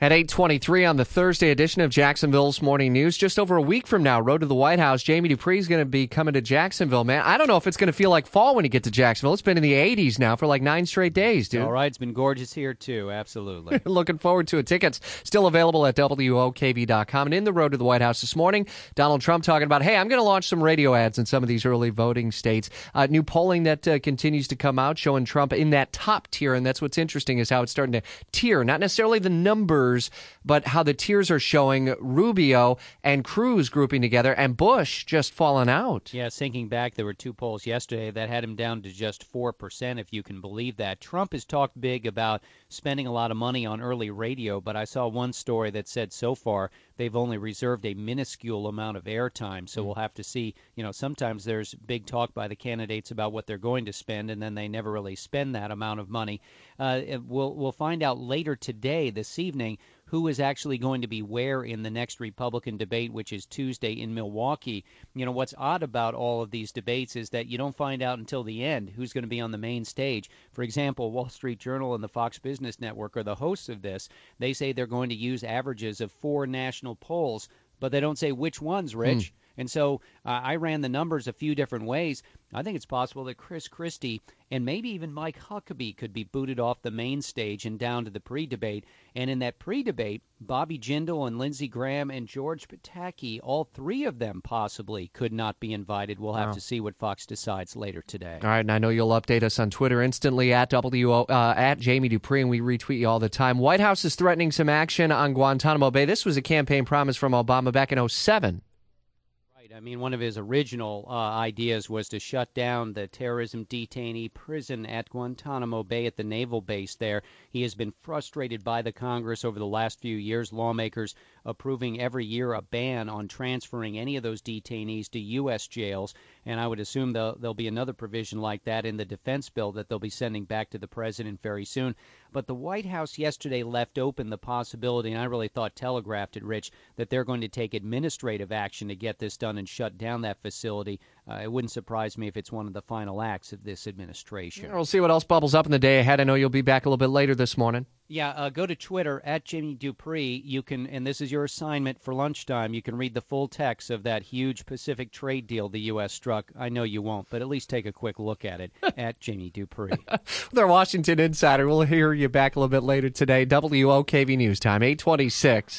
At 8:23 on the Thursday edition of Jacksonville's Morning News, just over a week from now, Road to the White House, Jamie Dupree is going to be coming to Jacksonville, man. I don't know if it's going to feel like fall when you get to Jacksonville. It's been in the 80s now for like 9 straight days, dude. All right, it's been gorgeous here, too. Absolutely. Looking forward to it. Tickets still available at WOKV.com. And in the Road to the White House this morning, Donald Trump talking about, hey, I'm going to launch some radio ads in some of these early voting states. New polling that continues to come out showing Trump in that top tier, and that's what's interesting is how it's starting to tier, not necessarily the numbers, but how the tiers are showing Rubio and Cruz grouping together and Bush just falling out. Yeah, sinking back. There were two polls yesterday that had him down to just 4%, if you can believe that. Trump has talked big about spending a lot of money on early radio, but I saw one story that said so far they've only reserved a minuscule amount of airtime. So we'll have to see. You know, sometimes there's big talk by the candidates about what they're going to spend, and then they never really spend that amount of money. We'll find out later today, this evening, who is actually going to be where in the next Republican debate, which is Tuesday in Milwaukee. You know, what's odd about all of these debates is that you don't find out until the end who's going to be on the main stage. For example, Wall Street Journal and the Fox Business Network are the hosts of this. They say they're going to use averages of 4 national polls, but they don't say which ones, Rich. And so I ran the numbers a few different ways. I think it's possible that Chris Christie and maybe even Mike Huckabee could be booted off the main stage and down to the pre-debate. And in that pre-debate, Bobby Jindal and Lindsey Graham and George Pataki, all 3 of them possibly could not be invited. We'll have to see what Fox decides later today. All right, and I know you'll update us on Twitter instantly at Jamie Dupree, and we retweet you all the time. White House is threatening some action on Guantanamo Bay. This was a campaign promise from Obama back in 2007. I mean, one of his original ideas was to shut down the terrorism detainee prison at Guantanamo Bay at the naval base there. He has been frustrated by the Congress over the last few years, lawmakers approving every year a ban on transferring any of those detainees to U.S. jails. And I would assume there'll be another provision like that in the defense bill that they'll be sending back to the president very soon. But the White House yesterday left open the possibility, and I really thought telegraphed it, Rich, that they're going to take administrative action to get this done and shut down that facility. It wouldn't surprise me if it's one of the final acts of this administration. Yeah, we'll see what else bubbles up in the day ahead. I know you'll be back a little bit later this morning. Yeah, go to Twitter, at Jamie Dupree. You can, and this is your assignment for lunchtime, you can read the full text of that huge Pacific trade deal the U.S. struck. I know you won't, but at least take a quick look at it, at Jamie Dupree. With our Washington Insider, we'll hear you back a little bit later today. WOKV News Time, 8:26.